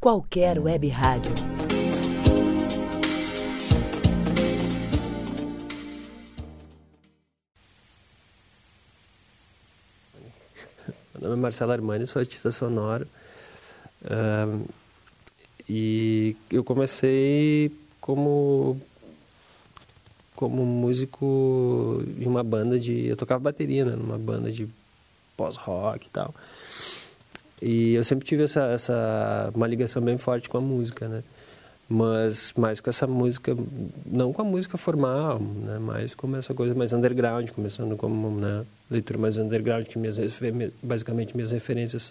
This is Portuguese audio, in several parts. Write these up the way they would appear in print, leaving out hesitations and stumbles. qualquer web rádio. Meu nome é Marcelo Armani, sou artista sonoro. E eu comecei como músico em uma banda de... Eu tocava bateria, né? Numa banda de pós-rock e tal. E eu sempre tive uma ligação bem forte com a música, né? Mas mais com essa música... Não com a música formal, né? Mais como essa coisa mais underground, começando como, né? Leitura mais underground, que basicamente minhas referências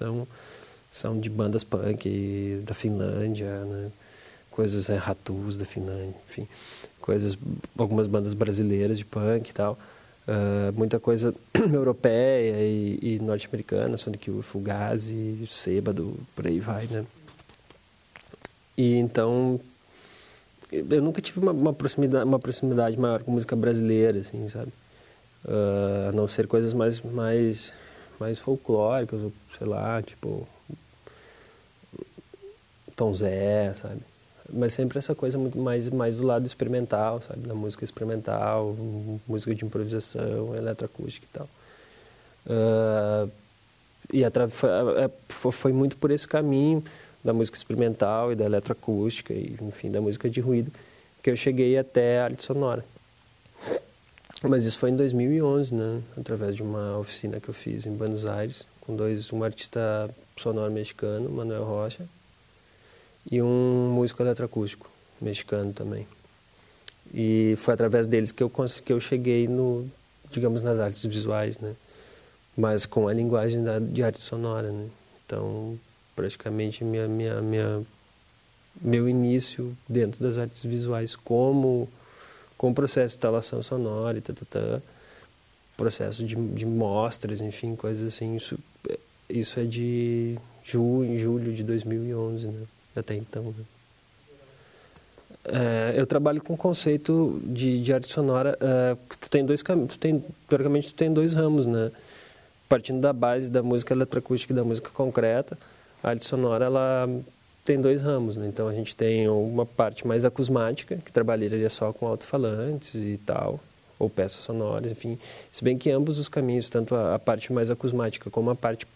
são de bandas punk da Finlândia, né? Coisas Ratus da Finlândia, enfim, algumas bandas brasileiras de punk e tal, muita coisa europeia e norte-americana, Sonic Youth, Fugazi, Sêbado, por aí vai, né? E então eu nunca tive uma proximidade maior com música brasileira, assim, sabe? A não ser coisas mais folclóricas, ou, sei lá, tipo Tom Zé, sabe? Mas sempre essa coisa muito mais do lado experimental, sabe? Da música experimental, música de improvisação, eletroacústica e tal. E foi muito por esse caminho da música experimental e da eletroacústica, e, enfim, da música de ruído, que eu cheguei até a arte sonora. Mas isso foi em 2011, né? Através de uma oficina que eu fiz em Buenos Aires, com um artista sonoro mexicano, Manuel Rocha, e um músico eletroacústico mexicano também. E foi através deles que eu cheguei no, digamos, nas artes visuais, né? Mas com a linguagem de arte sonora, né? Então, praticamente meu início dentro das artes visuais com o processo de instalação sonora e processo de mostras, enfim, coisas assim. Isso é de julho de 2011, né? Até então, né? Eu trabalho com o conceito de arte sonora, que teoricamente tu tem dois ramos, né? Partindo da base da música eletroacústica e da música concreta, a arte sonora ela tem dois ramos, né? Então a gente tem uma parte mais acusmática, que trabalharia só com alto-falantes e tal, ou peças sonoras, enfim. Se bem que ambos os caminhos, tanto a parte mais acusmática como a parte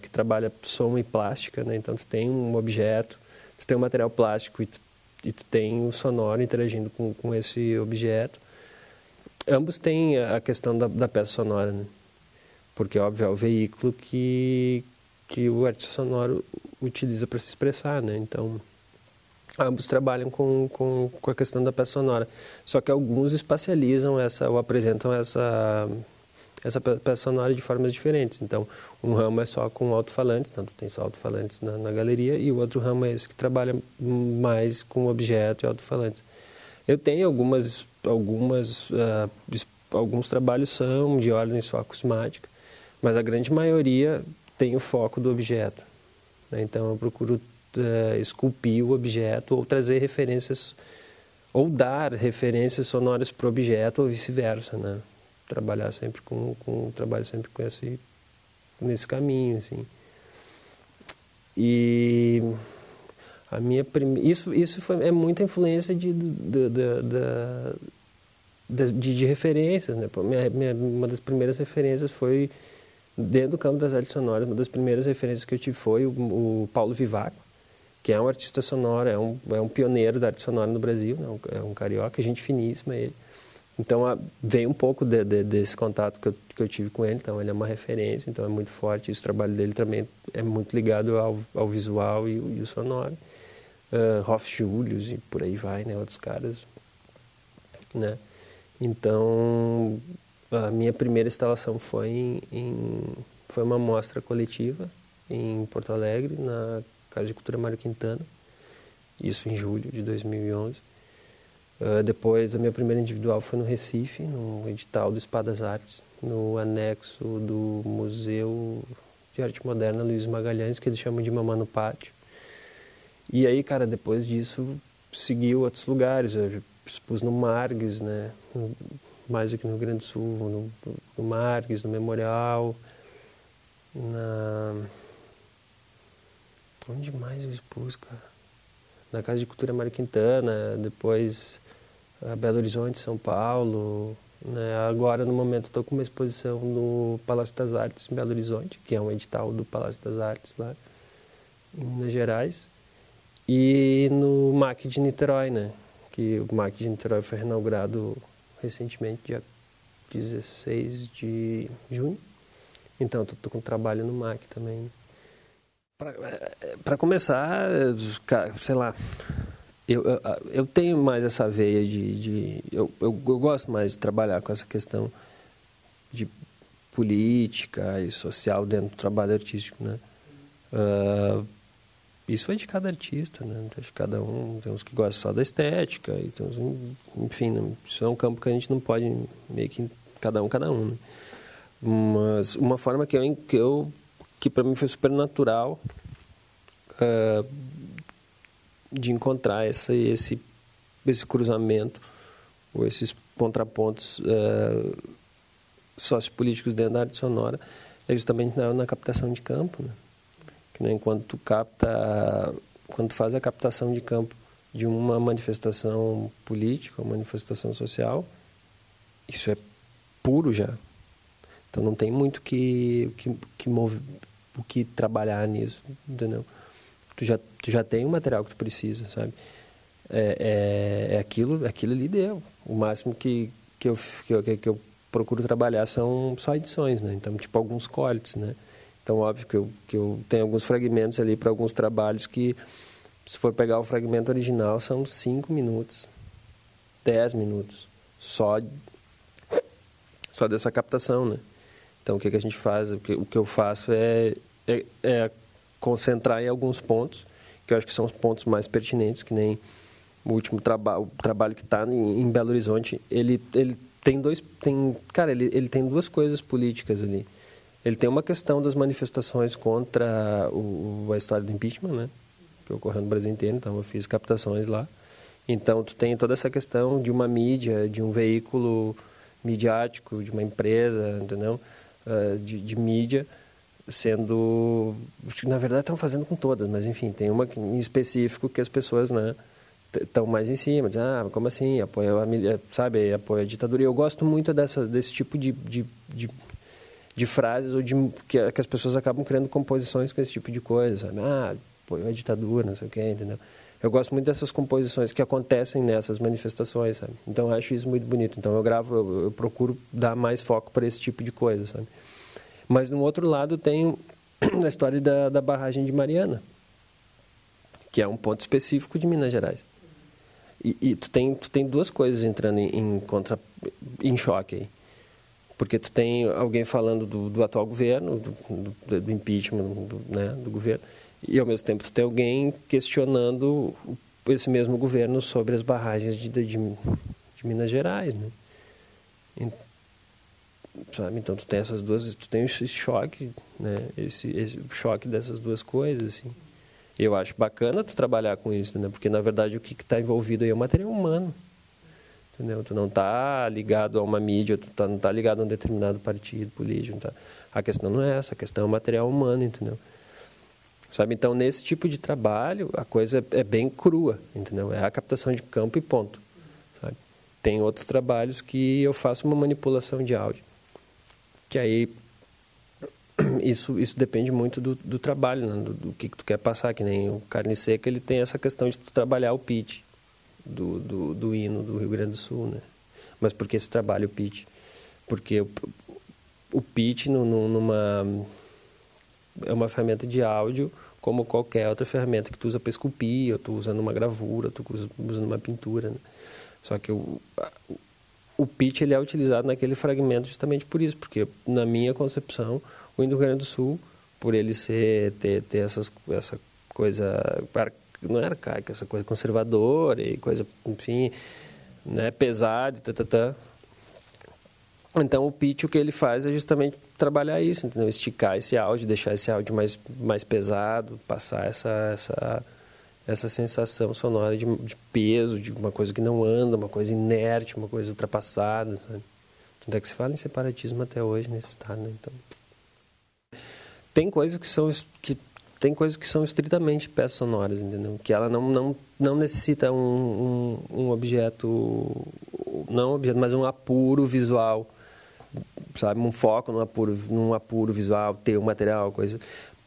que trabalha som e plástica, né? Então tu tem um objeto, tu tem um material plástico e tu tem o sonoro interagindo com esse objeto. Ambos têm a questão da peça sonora, né? Porque óbvio é o veículo que o artista sonoro utiliza para se expressar, né? Então ambos trabalham com a questão da peça sonora, só que alguns espacializam ou apresentam essa peça sonora de formas diferentes. Então, um ramo é só com alto-falantes, tanto tem só alto-falantes na galeria, e o outro ramo é esse que trabalha mais com objeto e alto-falantes. Eu tenho alguns trabalhos são de ordem só acusmática, mas a grande maioria tem o foco do objeto, né? Então, eu procuro esculpir o objeto ou trazer referências, ou dar referências sonoras para o objeto, ou vice-versa, né? Trabalhar sempre com nesse caminho, assim. E a minha isso é muita influência de referências, né? Uma das primeiras referências foi dentro do campo das artes sonoras. Uma das primeiras referências que eu tive foi o Paulo Vivaco, que é um artista sonoro, é um pioneiro da arte sonora no Brasil, né? É um carioca, gente finíssima ele. Então, veio um pouco desse contato que eu tive com ele. Então, ele é uma referência, então é muito forte. Esse trabalho dele também é muito ligado ao visual e o sonoro. Rolf Schülers e por aí vai, né? Outros caras, né? Então, a minha primeira instalação foi uma mostra coletiva em Porto Alegre, na Casa de Cultura Mário Quintana. Isso em julho de 2011. Depois, a minha primeira individual foi no Recife, no edital do Espadas Artes, no anexo do Museu de Arte Moderna Luiz Magalhães, que eles chamam de Mamã no Pátio. E aí, cara, depois disso, segui outros lugares. Eu expus no Margues, né? Mais aqui no Rio Grande do Sul, no Margues, no Memorial, Onde mais eu expus, cara? Na Casa de Cultura Mário Quintana, depois a Belo Horizonte, São Paulo. Né? Agora, no momento, estou com uma exposição no Palácio das Artes, em Belo Horizonte, que é um edital do Palácio das Artes, lá em Minas Gerais. E no MAC de Niterói, né? Que o MAC de Niterói foi reinaugurado recentemente, dia 16 de junho. Então, estou com trabalho no MAC também. Para começar, sei lá, eu tenho mais essa veia eu gosto mais de trabalhar com essa questão de política e social dentro do trabalho artístico, né? Isso é de cada artista, né? De cada um, tem uns que gostam só da estética, então, enfim, isso é um campo que a gente não pode meio que cada um, né? Mas uma forma que para mim foi super natural de encontrar esse cruzamento ou esses contrapontos sociopolíticos dentro da arte sonora é justamente na captação de campo, né? Que, né, quando tu faz a captação de campo de uma manifestação política, uma manifestação social, isso é puro já. Então não tem muito que trabalhar nisso, entendeu? Tu já tem o material que tu precisa, sabe? Aquilo ali deu. O máximo que eu procuro trabalhar são só edições, né? Então, tipo, alguns cortes, né? Então, óbvio que eu tenho alguns fragmentos ali para alguns trabalhos que, se for pegar o fragmento original, são 5 minutos, 10 minutos, só dessa captação, né? Então, o que a gente faz, o que eu faço é concentrar em alguns pontos, que eu acho que são os pontos mais pertinentes, que nem o último trabalho que está em Belo Horizonte, ele tem ele tem duas coisas políticas ali. Ele tem uma questão das manifestações contra a história do impeachment, né? Que ocorreu no Brasil inteiro, então eu fiz captações lá. Então, tu tem toda essa questão de uma mídia, de um veículo midiático, de uma empresa, entendeu? De mídia sendo, na verdade estão fazendo com todas, mas enfim, tem uma em específico que as pessoas, né, estão mais em cima, dizem, ah, como assim, apoia a ditadura. E eu gosto muito desse tipo de frases ou que as pessoas acabam criando composições com esse tipo de coisa, sabe? Ah, apoio a ditadura, não sei o que, entendeu? Eu gosto muito dessas composições que acontecem nessas manifestações, sabe? Então, eu acho isso muito bonito. Então, eu procuro dar mais foco para esse tipo de coisa, sabe? Mas, no outro lado, tem a história da barragem de Mariana, que é um ponto específico de Minas Gerais. E tu tem duas coisas entrando em choque aí. Porque tu tem alguém falando do atual governo, do impeachment, né, do governo. E, ao mesmo tempo, tu tem alguém questionando esse mesmo governo sobre as barragens de Minas Gerais, né? Sabe? Então, tu tem essas duas... Tu tem esse choque, né? Esse choque dessas duas coisas, assim. Eu acho bacana tu trabalhar com isso, né? Porque, na verdade, o que está envolvido aí é o material humano, entendeu? Tu não está ligado a uma mídia, não está ligado a um determinado partido político, tá? A questão não é essa, a questão é o material humano, entendeu? Sabe, então, nesse tipo de trabalho, a coisa é bem crua, entendeu? É a captação de campo e ponto, sabe? Tem outros trabalhos que eu faço uma manipulação de áudio, que aí isso depende muito do trabalho, né? Do que tu quer passar, que nem o Carne Seca, ele tem essa questão de tu trabalhar o pitch do hino do Rio Grande do Sul, né? Mas por que esse trabalho, o pitch? Porque o pitch é uma ferramenta de áudio como qualquer outra ferramenta que tu usa para esculpir, ou tu usa numa gravura, tu usa numa pintura, né? Só que o pitch, ele é utilizado naquele fragmento justamente por isso, porque, na minha concepção, o hino do Rio Grande do Sul, por ele ter essa coisa, não é arcaica, essa coisa conservadora e coisa, enfim, né, pesada, Então, o pitch, o que ele faz é justamente trabalhar isso, entendeu? Esticar esse áudio, deixar esse áudio mais pesado, passar essa sensação sonora de peso, de uma coisa que não anda, uma coisa inerte, uma coisa ultrapassada, sabe? Tanto é que se fala em separatismo até hoje nesse estado, né? Então, tem coisas que são, que tem coisas que são estritamente peças sonoras, entendeu? Que ela não necessita um objeto, não um objeto, mas um apuro visual, sabe? Um foco num apuro visual, ter um material, coisa,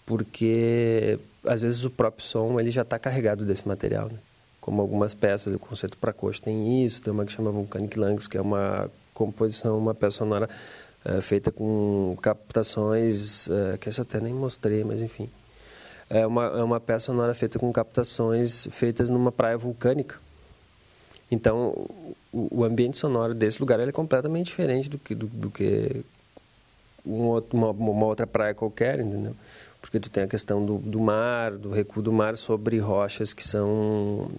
porque às vezes o próprio som ele já está carregado desse material, né? Como algumas peças, o concerto para coxa tem isso, tem uma que chama Volcanic Lungs, que é uma composição, uma peça sonora feita com captações, que essa até nem mostrei, mas enfim. É uma peça sonora feita com captações feitas numa praia vulcânica. Então, o ambiente sonoro desse lugar ele é completamente diferente do que uma outra praia qualquer, entendeu? Porque tu tem a questão do mar, do recuo do mar sobre rochas que são...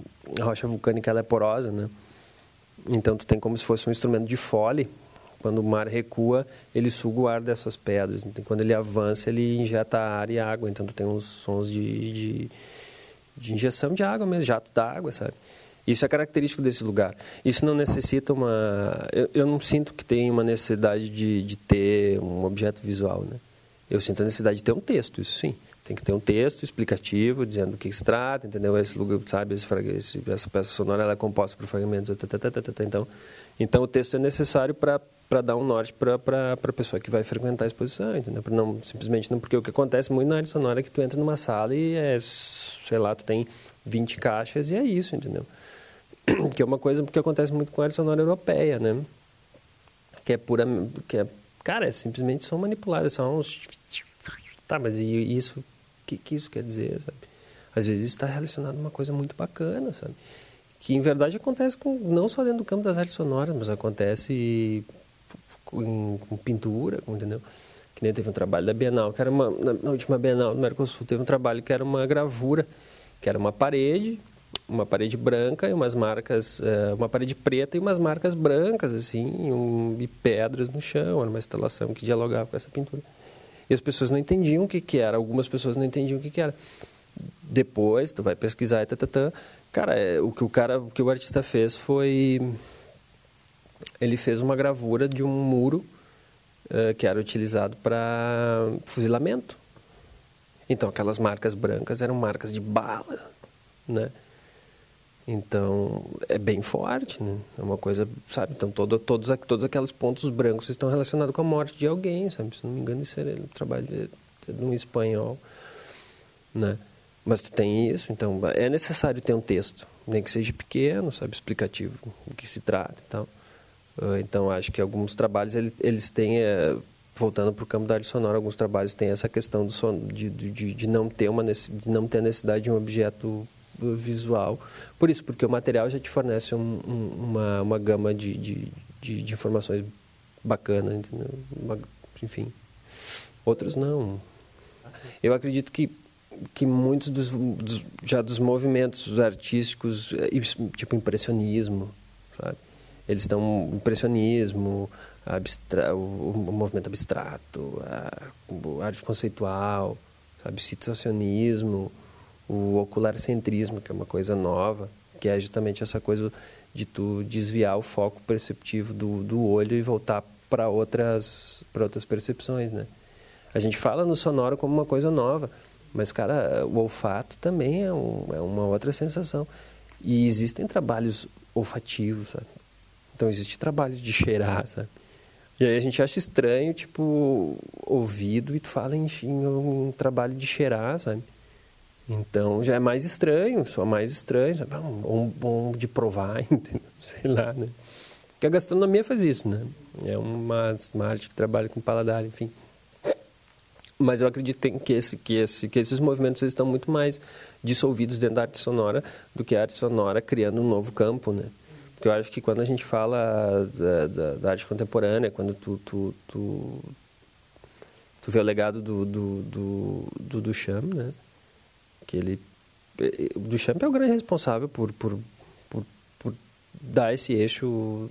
A rocha vulcânica ela é porosa, né? Então, tu tem como se fosse um instrumento de fole. Quando o mar recua, ele suga o ar dessas pedras. Então, quando ele avança, ele injeta ar e água. Então, tu tem uns sons de injeção de água mesmo, jato da água, sabe? Isso é característico desse lugar. Isso não necessita uma... Eu não sinto que tem uma necessidade de ter um objeto visual, né? Eu sinto a necessidade de ter um texto, isso sim. Tem que ter um texto explicativo, dizendo do que se trata, entendeu? Esse lugar, sabe, essa peça sonora ela é composta por fragmentos, então o texto é necessário para dar um norte para a pessoa que vai frequentar a exposição, entendeu? Não, simplesmente não, porque o que acontece muito na área sonora é que tu entra numa sala e, sei lá, tu tem 20 caixas e é isso, entendeu? Que é uma coisa que acontece muito com a área sonora europeia, né? Que é pura... cara, é simplesmente som manipulado, é só uns... Tá, mas e isso... que isso quer dizer, sabe? Às vezes isso está relacionado a uma coisa muito bacana, sabe? Que, em verdade, acontece não só dentro do campo das artes sonoras, mas acontece com pintura, entendeu? Que nem teve um trabalho da Bienal, que era na última Bienal do Mercosul, teve um trabalho que era uma gravura, que era uma parede branca e umas marcas, uma parede preta e umas marcas brancas, assim, e pedras no chão, era uma instalação que dialogava com essa pintura. E as pessoas não entendiam o que era, algumas pessoas não entendiam o que era. Depois, tu vai pesquisar e cara, o que o artista fez foi... Ele fez uma gravura de um muro que era utilizado para fuzilamento. Então, aquelas marcas brancas eram marcas de bala, né? Então, é bem forte, né? É uma coisa, sabe? Então, todos aqueles pontos brancos estão relacionados com a morte de alguém, sabe? Se não me engano, isso era um trabalho de um espanhol, né? Mas tu tem isso, então é necessário ter um texto, nem que seja pequeno, sabe, explicativo do que se trata e tal. Então, acho que alguns trabalhos, eles têm, voltando para o campo da arte sonora, alguns trabalhos têm essa questão de não ter a necessidade de um objeto visual. Por isso, porque o material já te fornece uma gama de informações bacanas, entendeu? Enfim. Outros não. Eu acredito que muitos dos movimentos artísticos, tipo impressionismo, sabe? Eles estão... Impressionismo, o movimento abstrato, a arte conceitual, sabe? Situacionismo, o ocularcentrismo, que é uma coisa nova, que é justamente essa coisa de tu desviar o foco perceptivo do olho e voltar para outras percepções, né? A gente fala no sonoro como uma coisa nova, mas, cara, o olfato também é uma outra sensação. E existem trabalhos olfativos, sabe? Então, existe trabalho de cheirar, sabe? E aí a gente acha estranho, tipo, ouvido, e tu fala em um trabalho de cheirar, sabe? Então, já é mais estranho, só mais estranho, sabe? Ou bom de provar, entendeu? Sei lá, né? Porque a gastronomia faz isso, né? É uma arte que trabalha com paladar, enfim. Mas eu acredito que esses movimentos estão muito mais dissolvidos dentro da arte sonora do que a arte sonora criando um novo campo, né? Porque eu acho que quando a gente fala da arte contemporânea, quando tu vê o legado do Duchamp, né? Que o Duchamp é o grande responsável por dar esse eixo,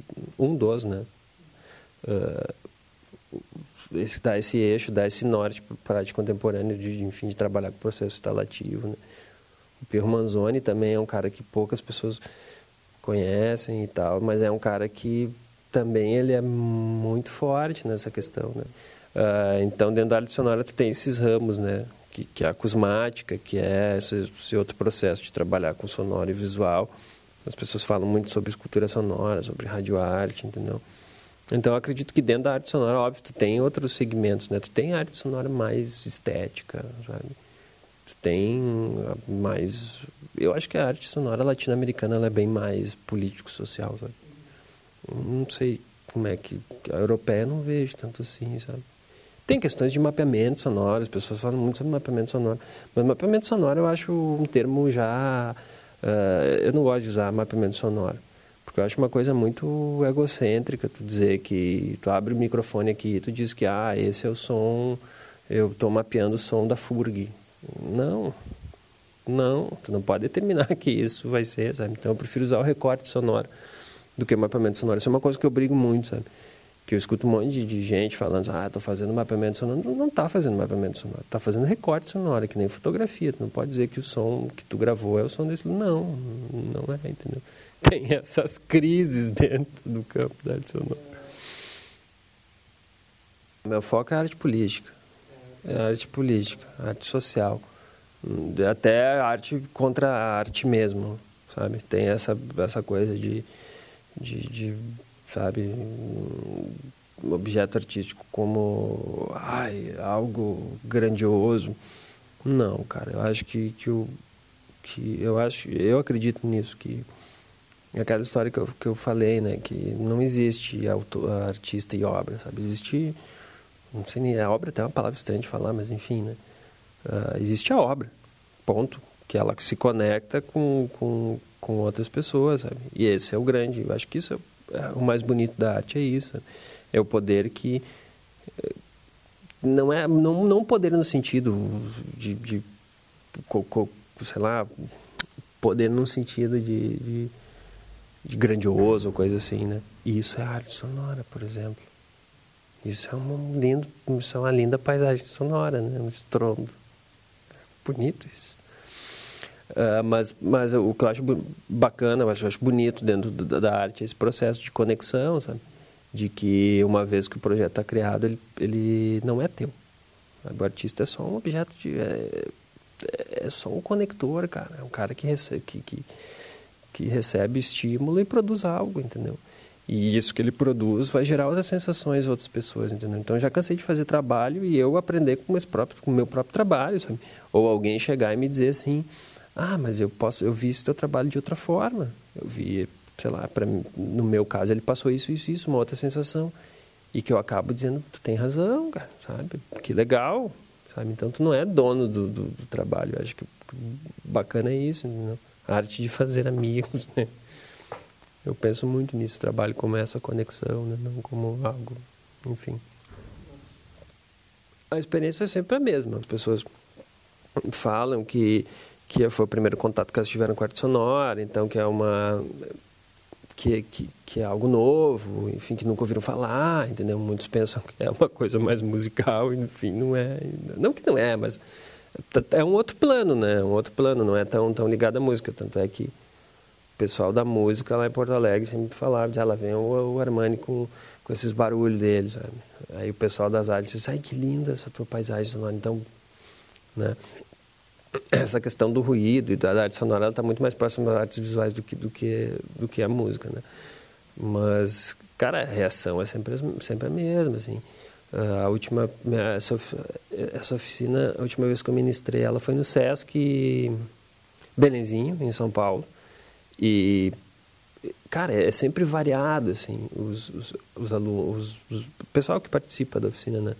né? Dar esse eixo, dar esse norte para a arte contemporânea, enfim, de trabalhar com o processo instalativo, né? O Pio Manzoni também é um cara que poucas pessoas conhecem e tal, mas é um cara que também ele é muito forte nessa questão, né? Então, dentro da arte sonora, tu tem esses ramos, né? que é a acusmática, que é esse outro processo de trabalhar com sonoro e visual. As pessoas falam muito sobre escultura sonora, sobre radioarte, entendeu? Então, eu acredito que dentro da arte sonora, óbvio, tu tem outros segmentos, né? Tu tem a arte sonora mais estética, sabe? Tu tem mais... Eu acho que a arte sonora latino-americana, ela é bem mais político-social, sabe? Não sei como é que... A europeia eu não vejo tanto assim, sabe? Tem questões de mapeamento sonoro, as pessoas falam muito sobre mapeamento sonoro. Mas mapeamento sonoro eu acho um termo já... eu não gosto de usar mapeamento sonoro, porque eu acho uma coisa muito egocêntrica tu dizer que tu abre o microfone aqui e tu diz que esse é o som, eu estou mapeando o som da FURG. Não, tu não pode determinar que isso vai ser, sabe? Então eu prefiro usar o recorte sonoro do que o mapeamento sonoro. Isso é uma coisa que eu brigo muito, sabe? Que eu escuto um monte de gente falando, estou fazendo mapeamento sonoro. Não está fazendo mapeamento sonoro, está fazendo recorte sonoro, que nem fotografia. Tu não pode dizer que o som que tu gravou é o som desse... Não, não é, entendeu? Tem essas crises dentro do campo da arte sonora. Meu foco é a arte política, a arte social, até a arte contra a arte mesmo, sabe? Tem essa coisa de sabe, um objeto artístico como algo grandioso. Não, cara, eu acho eu acredito nisso, que é aquela história que eu falei, né, que não existe artista e obra, sabe? Existe, não sei nem, a obra até é uma palavra estranha de falar, mas enfim, né? Existe a obra, ponto, que ela se conecta com outras pessoas, sabe? E esse é o grande, eu acho que isso o mais bonito da arte é isso. É o poder que... Não é... Não poder no sentido de sei lá... Poder no sentido de grandioso, coisa assim, né? E isso é arte sonora, por exemplo. Isso é uma linda paisagem sonora, né? Um estrondo. Bonito isso. Mas o que eu acho bacana, eu acho bonito dentro da arte é esse processo de conexão, sabe? De que uma vez que o projeto está criado, ele não é teu. O artista é só um objeto de... É só um conector, cara. É um cara que recebe estímulo e produz algo, entendeu? E isso que ele produz vai gerar outras sensações em outras pessoas, entendeu? Então, eu já cansei de fazer trabalho e eu aprender com o meu próprio trabalho, sabe? Ou alguém chegar e me dizer assim... mas eu vi esse teu trabalho de outra forma. Eu vi, sei lá, no meu caso, ele passou isso, isso, isso, uma outra sensação. E que eu acabo dizendo, tu tem razão, cara, sabe? Que legal, sabe? Então, tu não é dono do trabalho. Eu acho que bacana é isso, entendeu? A arte de fazer amigos, né? Eu penso muito nisso, o trabalho como essa conexão, né? Não como algo, enfim. A experiência é sempre a mesma. As pessoas falam que foi o primeiro contato que elas tiveram com a arte sonora, então que é uma... que é algo novo, enfim, que nunca ouviram falar, entendeu? Muitos pensam que é uma coisa mais musical, enfim, não é... Não que não é, mas é um outro plano, né? Um outro plano, não é tão ligado à música, tanto é que o pessoal da música lá em Porto Alegre sempre falava de, lá vem o Armani com esses barulhos dele, sabe? Aí o pessoal das artes disse, que linda essa tua paisagem sonora, então, né? Essa questão do ruído e da arte sonora está muito mais próxima das artes visuais do que a música, né? Mas, cara, a reação é sempre a mesma, assim. Essa oficina, a última vez que eu ministrei, ela foi no Sesc Belenzinho, em São Paulo. E, cara, é sempre variado, assim, os alunos, o pessoal que participa da oficina, né?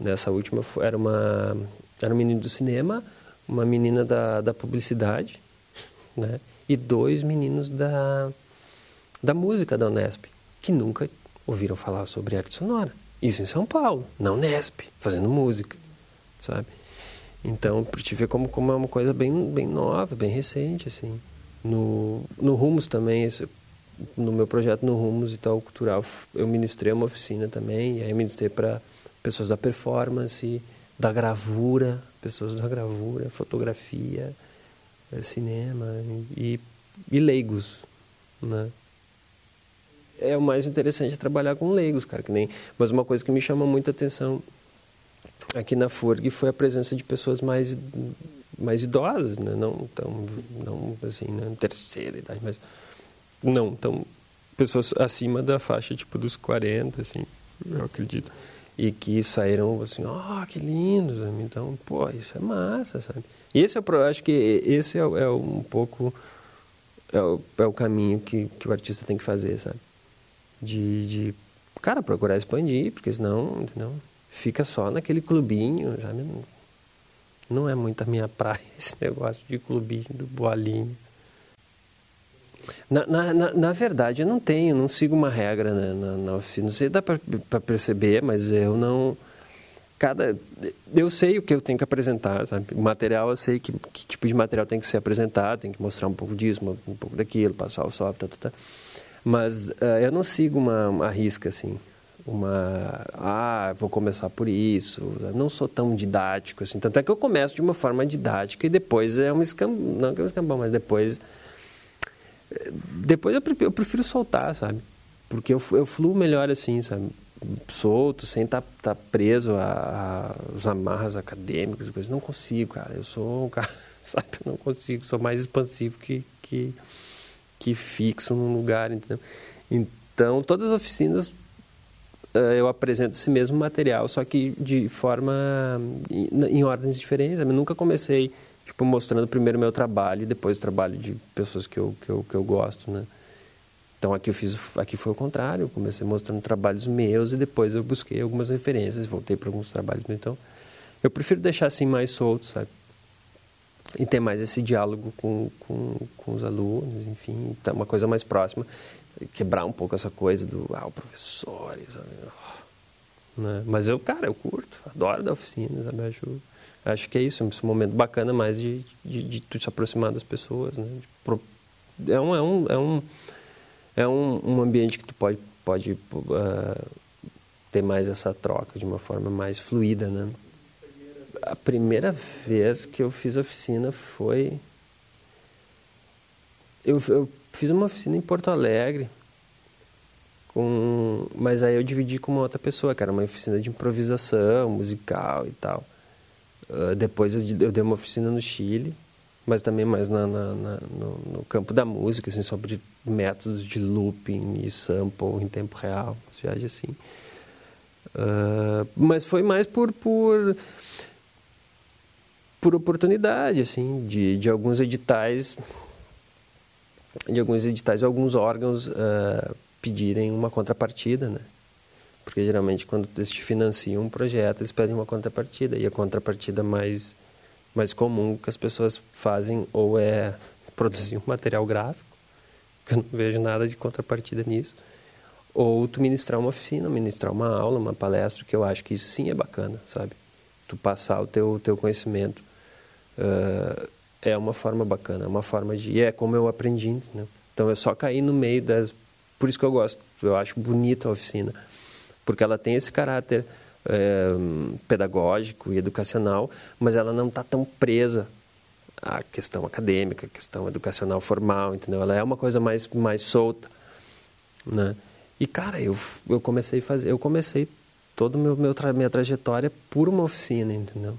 Nessa última, era um menino do cinema... Uma menina da publicidade, né? E 2 meninos da música da Unesp, que nunca ouviram falar sobre arte sonora. Isso em São Paulo, na Unesp, fazendo música, sabe? Então, para te ver como é uma coisa bem, bem nova, bem recente, assim. No Rumos também, no meu projeto no Rumos Itaú Cultural, eu ministrei uma oficina também, e aí eu ministrei para pessoas da performance, da gravura, fotografia, cinema e leigos, né? É o mais interessante trabalhar com leigos, cara, que nem... Mas uma coisa que me chama muita atenção aqui na FURG foi a presença de pessoas mais idosas, né? não terceira idade, mas não tão pessoas acima da faixa tipo dos 40, assim, eu acredito, e que saíram assim, ó, que lindos, né? Então, pô, isso é massa, sabe? E esse eu acho que esse é um pouco é o caminho que o artista tem que fazer, sabe? De cara, procurar expandir, porque senão, entendeu? Fica só naquele clubinho, sabe? Não é muito a minha praia esse negócio de clubinho, do bolinho. Na verdade, eu não tenho, não sigo uma regra, né, na oficina. Não sei, dá para perceber, mas eu não... Eu sei o que eu tenho que apresentar, sabe? O material, eu sei que tipo de material tem que ser apresentado, tem que mostrar um pouco disso, um pouco daquilo, passar o software, mas eu não sigo uma risca, assim. Vou começar por isso. Eu não sou tão didático, assim. Tanto é que eu começo de uma forma didática e depois é um escambau, não é um escambau, mas depois eu prefiro soltar, sabe? Porque eu fluo melhor assim, sabe? Solto, sem estar preso aos amarras acadêmicos, coisas. Não consigo, cara. Eu sou um cara, sabe? Eu não consigo. Sou mais expansivo que fixo num lugar, entendeu? Então, todas as oficinas eu apresento esse mesmo material, só que de forma... em ordens diferentes. Eu nunca comecei, tipo, mostrando primeiro o meu trabalho e depois o trabalho de pessoas que eu gosto, né? Então, aqui foi o contrário. Eu comecei mostrando trabalhos meus e depois eu busquei algumas referências, voltei para alguns trabalhos. Então, eu prefiro deixar assim mais solto, sabe? E ter mais esse diálogo com os alunos, enfim, uma coisa mais próxima. Quebrar um pouco essa coisa do o professor, sabe? Né? Mas eu curto, adoro da oficina, sabe? Acho que é isso, esse momento bacana mais de se aproximar das pessoas, né? É um ambiente que tu pode ter mais essa troca de uma forma mais fluida, né? A primeira vez que eu fiz oficina foi... Eu fiz uma oficina em Porto Alegre, mas aí eu dividi com uma outra pessoa, que era uma oficina de improvisação, musical e tal. Depois eu dei uma oficina no Chile, mas também mais no campo da música, assim, sobre métodos de looping e sample em tempo real, viagem assim. Mas foi mais por oportunidade, assim, de alguns editais... alguns órgãos pedirem uma contrapartida, né? Porque geralmente quando eles te financiam um projeto, eles pedem uma contrapartida. E a contrapartida mais comum que as pessoas fazem ou é produzir um material gráfico, que eu não vejo nada de contrapartida nisso, ou tu ministrar uma oficina, ministrar uma aula, uma palestra, que eu acho que isso sim é bacana, sabe? Tu passar o teu conhecimento... é uma forma bacana, é uma forma de... é como eu aprendi, né? Então, eu só caí no meio das... Por isso que eu gosto, eu acho bonita a oficina. Porque ela tem esse caráter pedagógico e educacional, mas ela não está tão presa à questão acadêmica, à questão educacional formal, entendeu? Ela é uma coisa mais solta, né? E, cara, eu comecei a fazer... Eu comecei toda a minha trajetória por uma oficina, entendeu?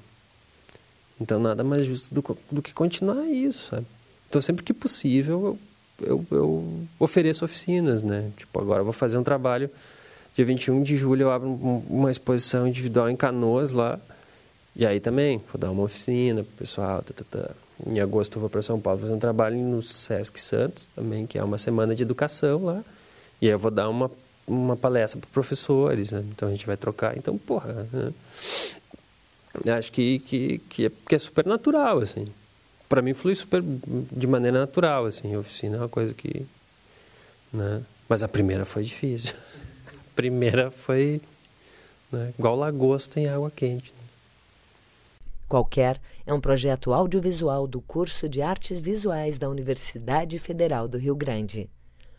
Então, nada mais justo do que continuar isso, sabe? Então, sempre que possível, eu ofereço oficinas, né? Tipo, agora eu vou fazer um trabalho... Dia 21 de julho eu abro uma exposição individual em Canoas lá. E aí também, vou dar uma oficina pro pessoal. Em agosto eu vou para São Paulo fazer um trabalho no Sesc Santos também, que é uma semana de educação lá. E aí eu vou dar uma palestra para professores, né? Então, a gente vai trocar. Então, porra... Né? Acho que é super natural, assim. Para mim, flui super de maneira natural, assim. A oficina é uma coisa que... Né? Mas a primeira foi difícil. A primeira foi... Né? Igual lagosta em água quente. Né? Qualquer é um projeto audiovisual do curso de Artes Visuais da Universidade Federal do Rio Grande.